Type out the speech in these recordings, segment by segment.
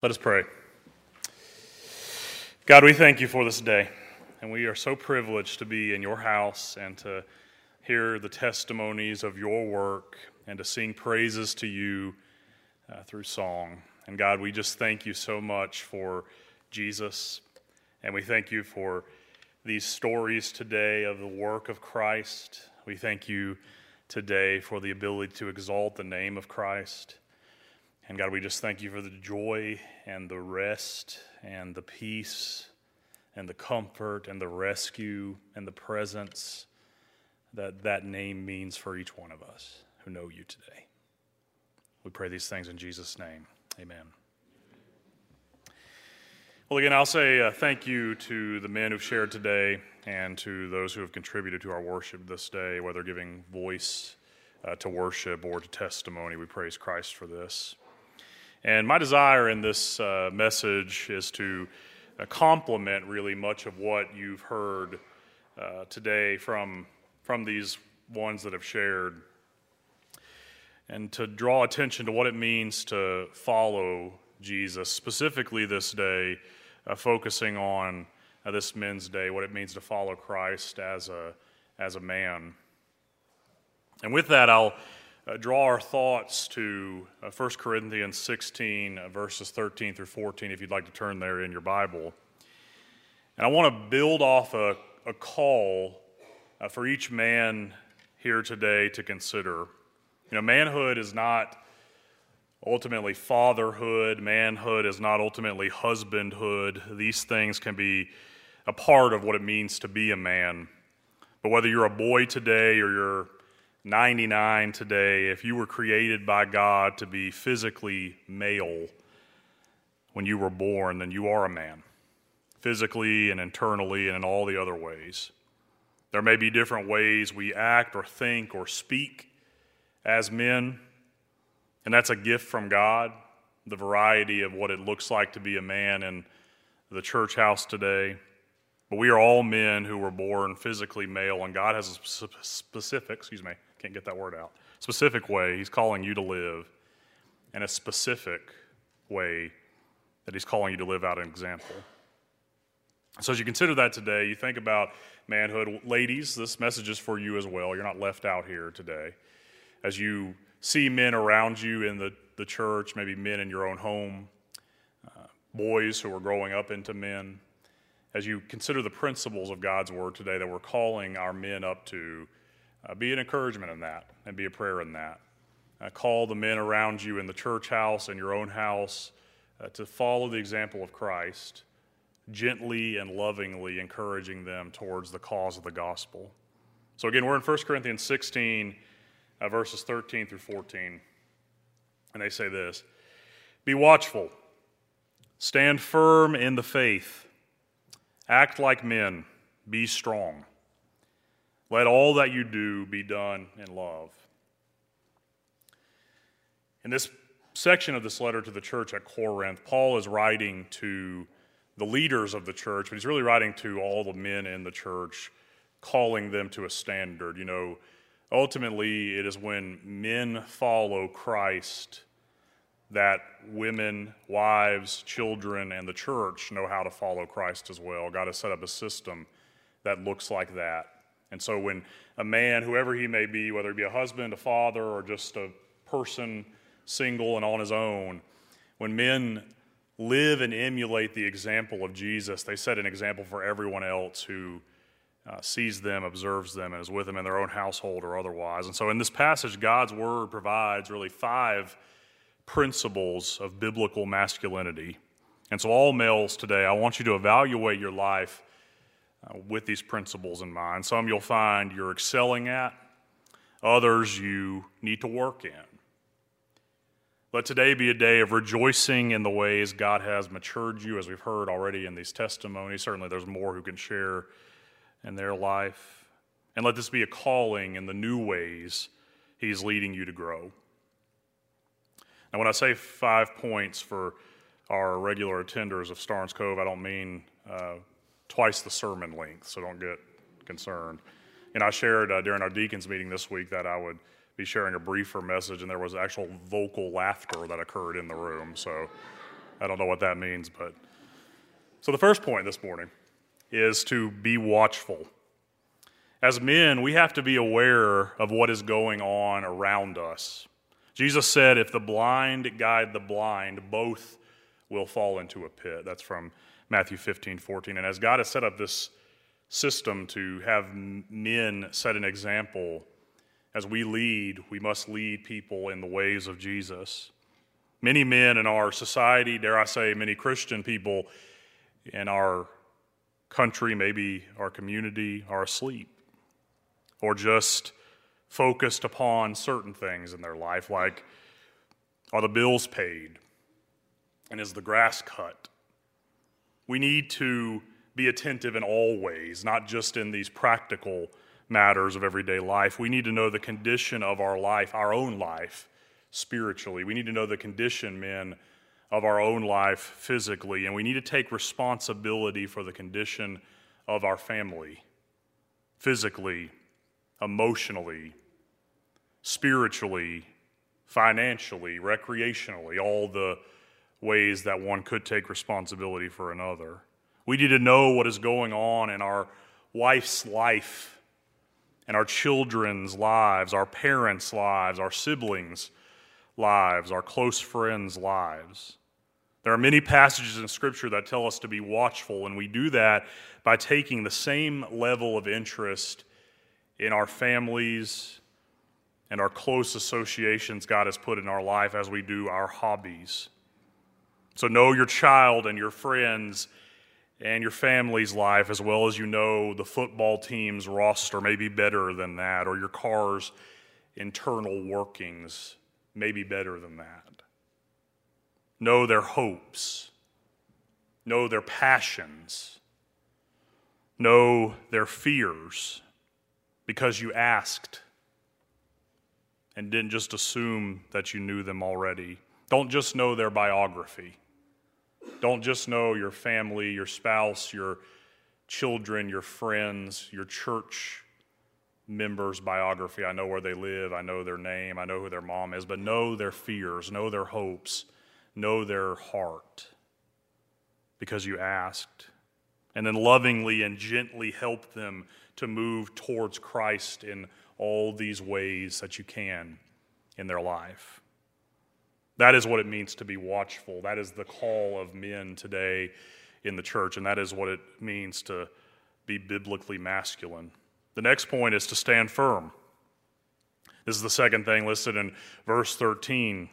Let us pray. God, we thank you for this day, and we are so privileged to be in your house and to hear the testimonies of your work and to sing praises to you through song. And God, we just thank you so much for Jesus, and we thank you for these stories today of the work of Christ. We thank you today for the ability to exalt the name of Christ. And God, we just thank you for the joy and the rest and the peace and the comfort and the rescue and the presence that name means for each one of us who know you today. We pray these things in Jesus' name. Amen. Well, again, I'll say thank you to the men who've shared today and to those who have contributed to our worship this day, whether giving voice to worship or to testimony. We praise Christ for this. And my desire in this message is to complement really much of what you've heard today from these ones that have shared, and to draw attention to what it means to follow Jesus, specifically this day, focusing on this Men's Day, what it means to follow Christ as a man. And with that, I'll draw our thoughts to 1 Corinthians 16, verses 13 through 14, if you'd like to turn there in your Bible. And I want to build off a call for each man here today to consider. You know, manhood is not ultimately fatherhood. Manhood is not ultimately husbandhood. These things can be a part of what it means to be a man. But whether you're a boy today or you're 99 today, if you were created by God to be physically male when you were born, then you are a man, physically and internally and in all the other ways. There may be different ways we act or think or speak as men, and that's a gift from God, the variety of what it looks like to be a man in the church house today. But we are all men who were born physically male, and God has a specific, specific way He's calling you to live, and a specific way that He's calling you to live out an example. So as you consider that today, you think about manhood. Ladies, this message is for you as well. You're not left out here today. As you see men around you in the church, maybe men in your own home, boys who are growing up into men, as you consider the principles of God's Word today that we're calling our men up to, be an encouragement in that and be a prayer in that. Call the men around you in the church house and your own house to follow the example of Christ, gently and lovingly encouraging them towards the cause of the gospel. So again, we're in 1 Corinthians 16, verses 13 through 14, and they say this: "Be watchful, stand firm in the faith, act like men, be strong. Let all that you do be done in love." In this section of this letter to the church at Corinth, Paul is writing to the leaders of the church, but he's really writing to all the men in the church, calling them to a standard. You know, ultimately, it is when men follow Christ that women, wives, children, and the church know how to follow Christ as well. God has set up a system that looks like that. And so when a man, whoever he may be, whether he be a husband, a father, or just a person single and on his own, when men live and emulate the example of Jesus, they set an example for everyone else who sees them, observes them, and is with them in their own household or otherwise. And so in this passage, God's Word provides really five principles of biblical masculinity. And so all males today, I want you to evaluate your life with these principles in mind. Some you'll find you're excelling at, others you need to work in. Let today be a day of rejoicing in the ways God has matured you, as we've heard already in these testimonies. Certainly there's more who can share in their life. And let this be a calling in the new ways He's leading you to grow. Now, when I say 5 points for our regular attenders of Starnes Cove, I don't mean twice the sermon length, so don't get concerned. And I shared during our deacons meeting this week that I would be sharing a briefer message, and there was actual vocal laughter that occurred in the room. So I don't know what that means, but. So the first point this morning is to be watchful. As men, we have to be aware of what is going on around us. Jesus said, if the blind guide the blind, both will fall into a pit. That's from Matthew 15:14. And as God has set up this system to have men set an example, as we lead, we must lead people in the ways of Jesus. Many men in our society, dare I say, many Christian people in our country, maybe our community, are asleep or just focused upon certain things in their life, like are the bills paid and is the grass cut? We need to be attentive in all ways, not just in these practical matters of everyday life. We need to know the condition of our life, our own life, spiritually. We need to know the condition, men, of our own life physically, and we need to take responsibility for the condition of our family, physically, emotionally, spiritually, financially, recreationally, all the ways that one could take responsibility for another. We need to know what is going on in our wife's life, and our children's lives, our parents' lives, our siblings' lives, our close friends' lives. There are many passages in Scripture that tell us to be watchful, and we do that by taking the same level of interest in our families and our close associations God has put in our life as we do our hobbies. So know your child and your friends and your family's life as well as you know the football team's roster, maybe better than that, or your car's internal workings, maybe better than that. Know their hopes. Know their passions. Know their fears, because you asked and didn't just assume that you knew them already. Don't just know their biography. Don't just know your family, your spouse, your children, your friends, your church members' biography. I know where they live. I know their name. I know who their mom is. But know their fears. Know their hopes. Know their heart. Because you asked. And then lovingly and gently help them to move towards Christ in all these ways that you can in their life. That is what it means to be watchful. That is the call of men today in the church, and that is what it means to be biblically masculine. The next point is to stand firm. This is the second thing listed in verse 13.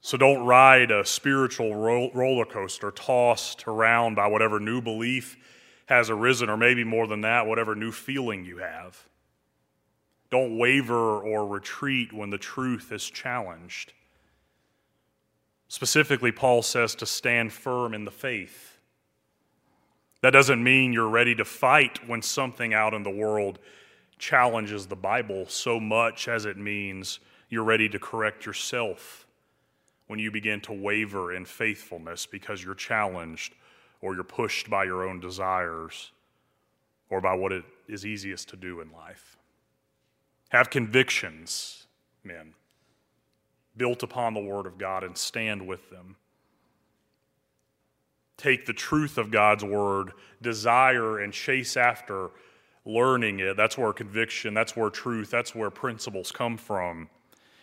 So don't ride a spiritual roller coaster tossed around by whatever new belief has arisen, or maybe more than that, whatever new feeling you have. Don't waver or retreat when the truth is challenged. Specifically, Paul says to stand firm in the faith. That doesn't mean you're ready to fight when something out in the world challenges the Bible so much as it means you're ready to correct yourself when you begin to waver in faithfulness because you're challenged or you're pushed by your own desires or by what it is easiest to do in life. Have convictions, men, built upon the Word of God and stand with them. Take the truth of God's Word, desire and chase after learning it. That's where conviction, that's where truth, that's where principles come from.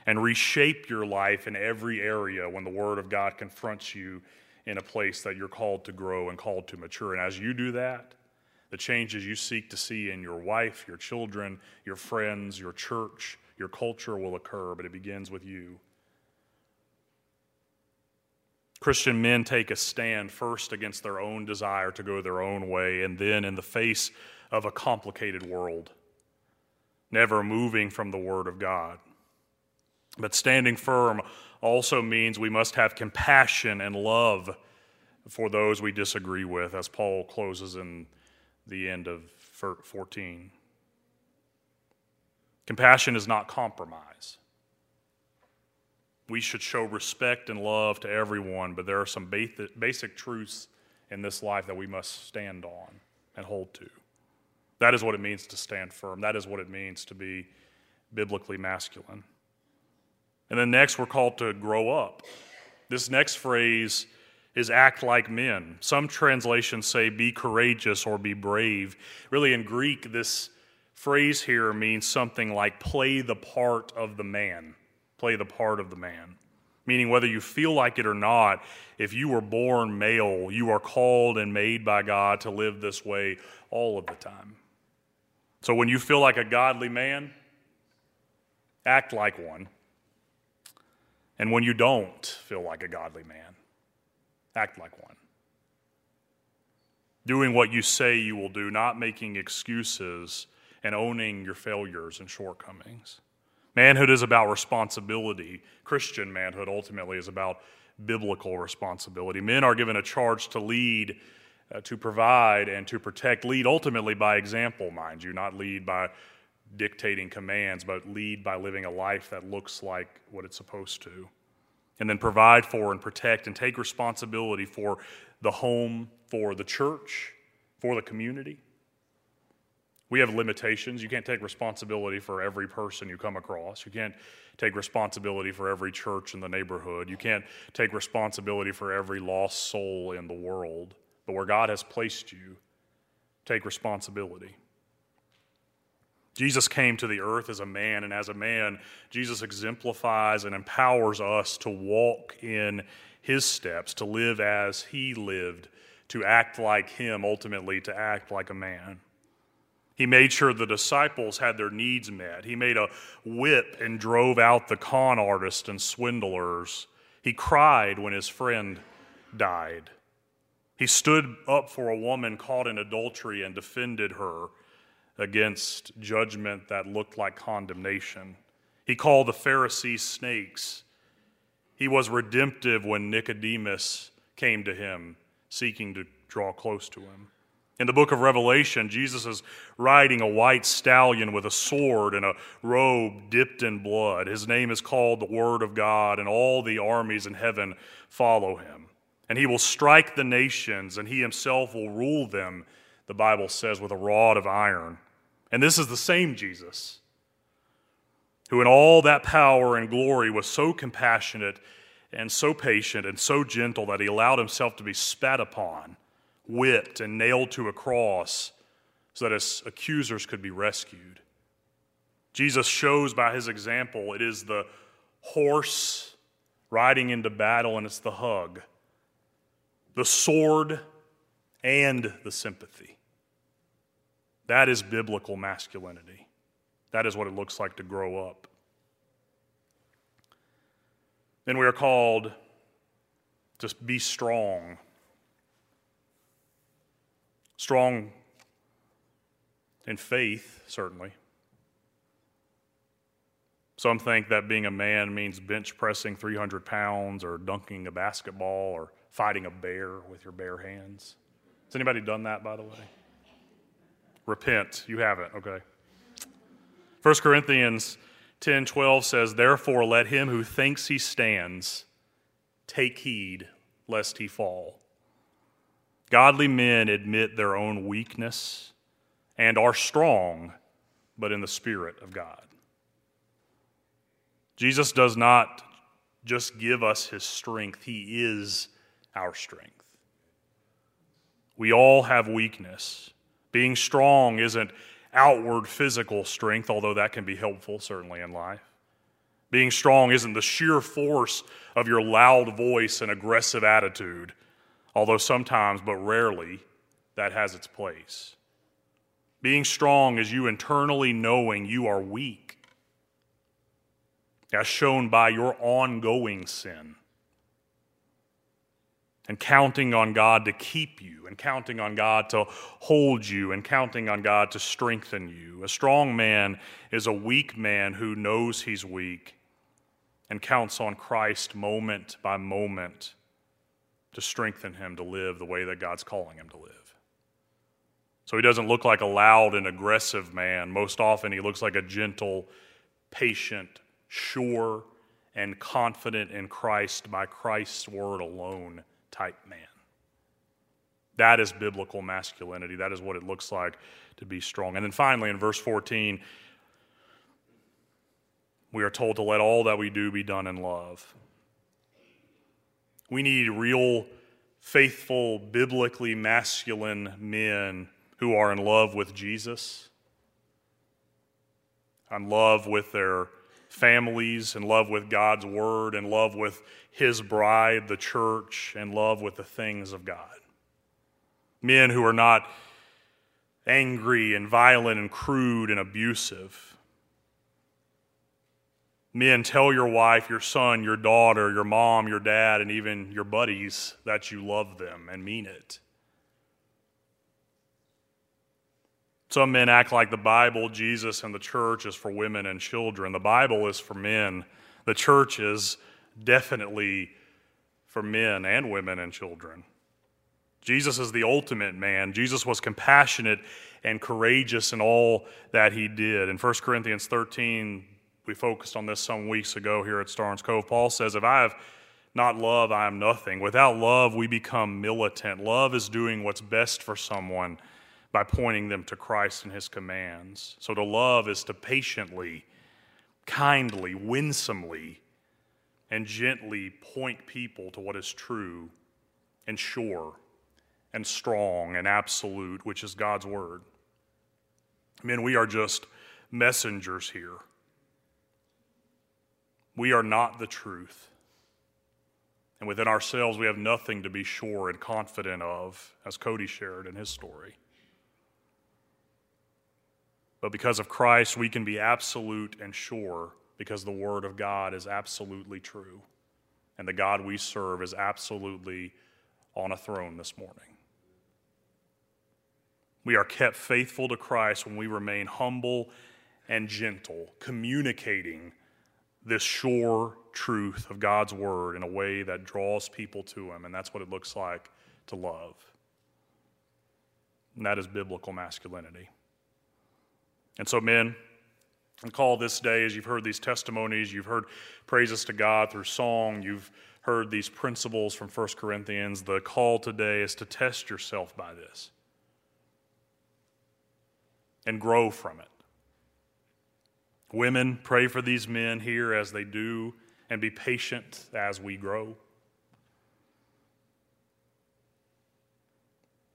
And reshape your life in every area when the Word of God confronts you in a place that you're called to grow and called to mature. And as you do that, the changes you seek to see in your wife, your children, your friends, your church, your culture will occur, but it begins with you. Christian men take a stand first against their own desire to go their own way, and then in the face of a complicated world, never moving from the Word of God. But standing firm also means we must have compassion and love for those we disagree with, as Paul closes in the end of 14. Compassion is not compromise. We should show respect and love to everyone, but there are some basic truths in this life that we must stand on and hold to. That is what it means to stand firm. That is what it means to be biblically masculine. And then next, we're called to grow up. This next phrase is act like men. Some translations say be courageous or be brave. Really, in Greek, this phrase here means something like play the part of the man. Play the part of the man. Meaning whether you feel like it or not, if you were born male, you are called and made by God to live this way all of the time. So when you feel like a godly man, act like one. And when you don't feel like a godly man, act like one. Doing what you say you will do, not making excuses and owning your failures and shortcomings. Manhood is about responsibility. Christian manhood ultimately is about biblical responsibility. Men are given a charge to lead, to provide, and to protect. Lead ultimately by example, mind you, not lead by dictating commands, but lead by living a life that looks like what it's supposed to. And then provide for and protect and take responsibility for the home, for the church, for the community. We have limitations. You can't take responsibility for every person you come across. You can't take responsibility for every church in the neighborhood. You can't take responsibility for every lost soul in the world. But where God has placed you, take responsibility. Jesus came to the earth as a man, and as a man, Jesus exemplifies and empowers us to walk in his steps, to live as he lived, to act like him, ultimately to act like a man. He made sure the disciples had their needs met. He made a whip and drove out the con artists and swindlers. He cried when his friend died. He stood up for a woman caught in adultery and defended her against judgment that looked like condemnation. He called the Pharisees snakes. He was redemptive when Nicodemus came to him, seeking to draw close to him. In the book of Revelation, Jesus is riding a white stallion with a sword and a robe dipped in blood. His name is called the Word of God, and all the armies in heaven follow him. And he will strike the nations, and he himself will rule them, the Bible says, with a rod of iron. And this is the same Jesus who in all that power and glory was so compassionate and so patient and so gentle that he allowed himself to be spat upon, whipped, and nailed to a cross so that his accusers could be rescued. Jesus shows by his example it is the horse riding into battle, and it's the hug, the sword, and the sympathy. That is biblical masculinity. That is what it looks like to grow up. Then we are called to be strong. Strong in faith, certainly. Some think that being a man means bench pressing 300 pounds or dunking a basketball or fighting a bear with your bare hands. Has anybody done that, by the way? Repent. You haven't, okay. 1 Corinthians 10:12 says, "Therefore let him who thinks he stands take heed lest he fall." Godly men admit their own weakness and are strong, but in the Spirit of God. Jesus does not just give us his strength. He is our strength. We all have weakness. Being strong isn't outward physical strength, although that can be helpful, certainly, in life. Being strong isn't the sheer force of your loud voice and aggressive attitude, although sometimes, but rarely, that has its place. Being strong is you internally knowing you are weak, as shown by your ongoing sin. And counting on God to keep you, and counting on God to hold you, and counting on God to strengthen you. A strong man is a weak man who knows he's weak and counts on Christ moment by moment to strengthen him to live the way that God's calling him to live. So he doesn't look like a loud and aggressive man. Most often he looks like a gentle, patient, sure, and confident in Christ by Christ's word alone type man. That is biblical masculinity. That is what it looks like to be strong. And then finally, in verse 14, we are told to let all that we do be done in love. We need real, faithful, biblically masculine men who are in love with Jesus, in love with their families, in love with God's word, in love with his bride, the church, in love with the things of God. Men who are not angry and violent and crude and abusive. Men, tell your wife, your son, your daughter, your mom, your dad, and even your buddies that you love them and mean it. Some men act like the Bible, Jesus, and the church is for women and children. The Bible is for men. The church is definitely for men and women and children. Jesus is the ultimate man. Jesus was compassionate and courageous in all that he did. In 1 Corinthians 13, we focused on this some weeks ago here at Starnes Cove. Paul says, if I have not love, I am nothing. Without love, we become militant. Love is doing what's best for someone by pointing them to Christ and his commands. So to love is to patiently, kindly, winsomely, and gently point people to what is true and sure and strong and absolute, which is God's word. Men, we are just messengers here. We are not the truth. And within ourselves, we have nothing to be sure and confident of, as Cody shared in his story. But because of Christ, we can be absolute and sure, because the word of God is absolutely true. And the God we serve is absolutely on a throne this morning. We are kept faithful to Christ when we remain humble and gentle, communicating this sure truth of God's word in a way that draws people to him, and that's what it looks like to love. And that is biblical masculinity. And so, men, I call this day, as you've heard these testimonies, you've heard praises to God through song, you've heard these principles from 1 Corinthians, the call today is to test yourself by this and grow from it. Women, pray for these men here as they do, and be patient as we grow.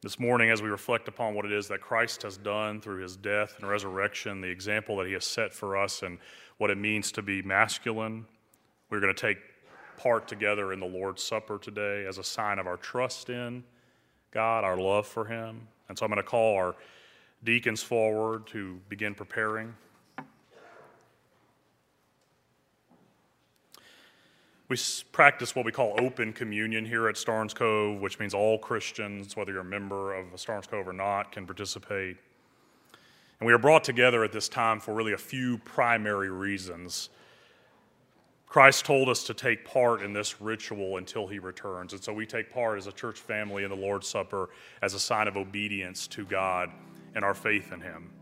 This morning, as we reflect upon what it is that Christ has done through his death and resurrection, the example that he has set for us and what it means to be masculine, we're going to take part together in the Lord's Supper today as a sign of our trust in God, our love for him. And so I'm going to call our deacons forward to begin preparing. We practice what we call open communion here at Starnes Cove, which means all Christians, whether you're a member of Starnes Cove or not, can participate. And we are brought together at this time for really a few primary reasons. Christ told us to take part in this ritual until he returns. And so we take part as a church family in the Lord's Supper as a sign of obedience to God and our faith in him.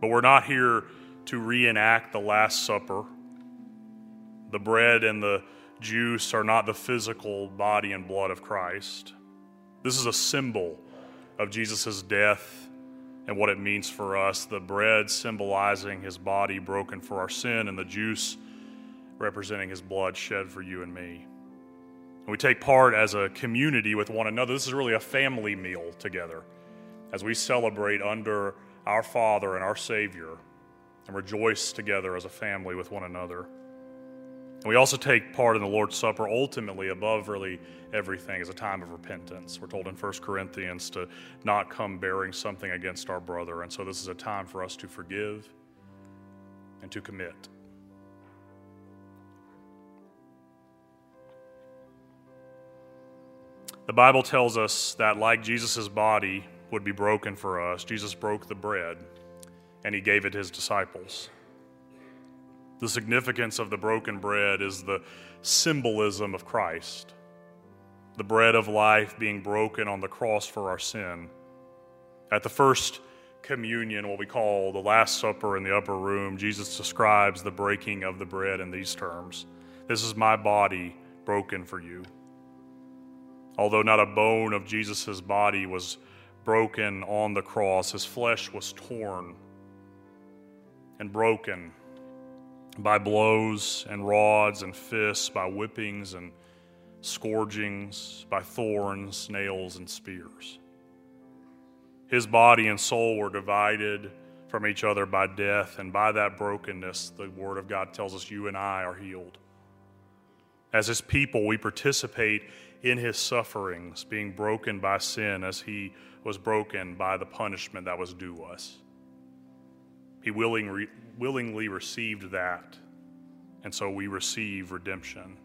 But we're not here to reenact the Last Supper. The bread and the juice are not the physical body and blood of Christ. This is a symbol of Jesus' death and what it means for us. The bread symbolizing his body broken for our sin, and the juice representing his blood shed for you and me. And we take part as a community with one another. This is really a family meal together as we celebrate under our Father and our Savior and rejoice together as a family with one another. And we also take part in the Lord's Supper, ultimately, above really everything, is a time of repentance. We're told in 1 Corinthians to not come bearing something against our brother. And so this is a time for us to forgive and to commit. The Bible tells us that like Jesus' body would be broken for us, Jesus broke the bread and he gave it to his disciples. The significance of the broken bread is the symbolism of Christ, the bread of life being broken on the cross for our sin. At the first communion, what we call the Last Supper in the upper room, Jesus describes the breaking of the bread in these terms. This is my body broken for you. Although not a bone of Jesus' body was broken on the cross, his flesh was torn and broken by blows and rods and fists, by whippings and scourgings, by thorns, nails, and spears. His body and soul were divided from each other by death, and by that brokenness, the Word of God tells us you and I are healed. As His people, we participate in His sufferings, being broken by sin as He was broken by the punishment that was due us. He willingly received that, and so we receive redemption.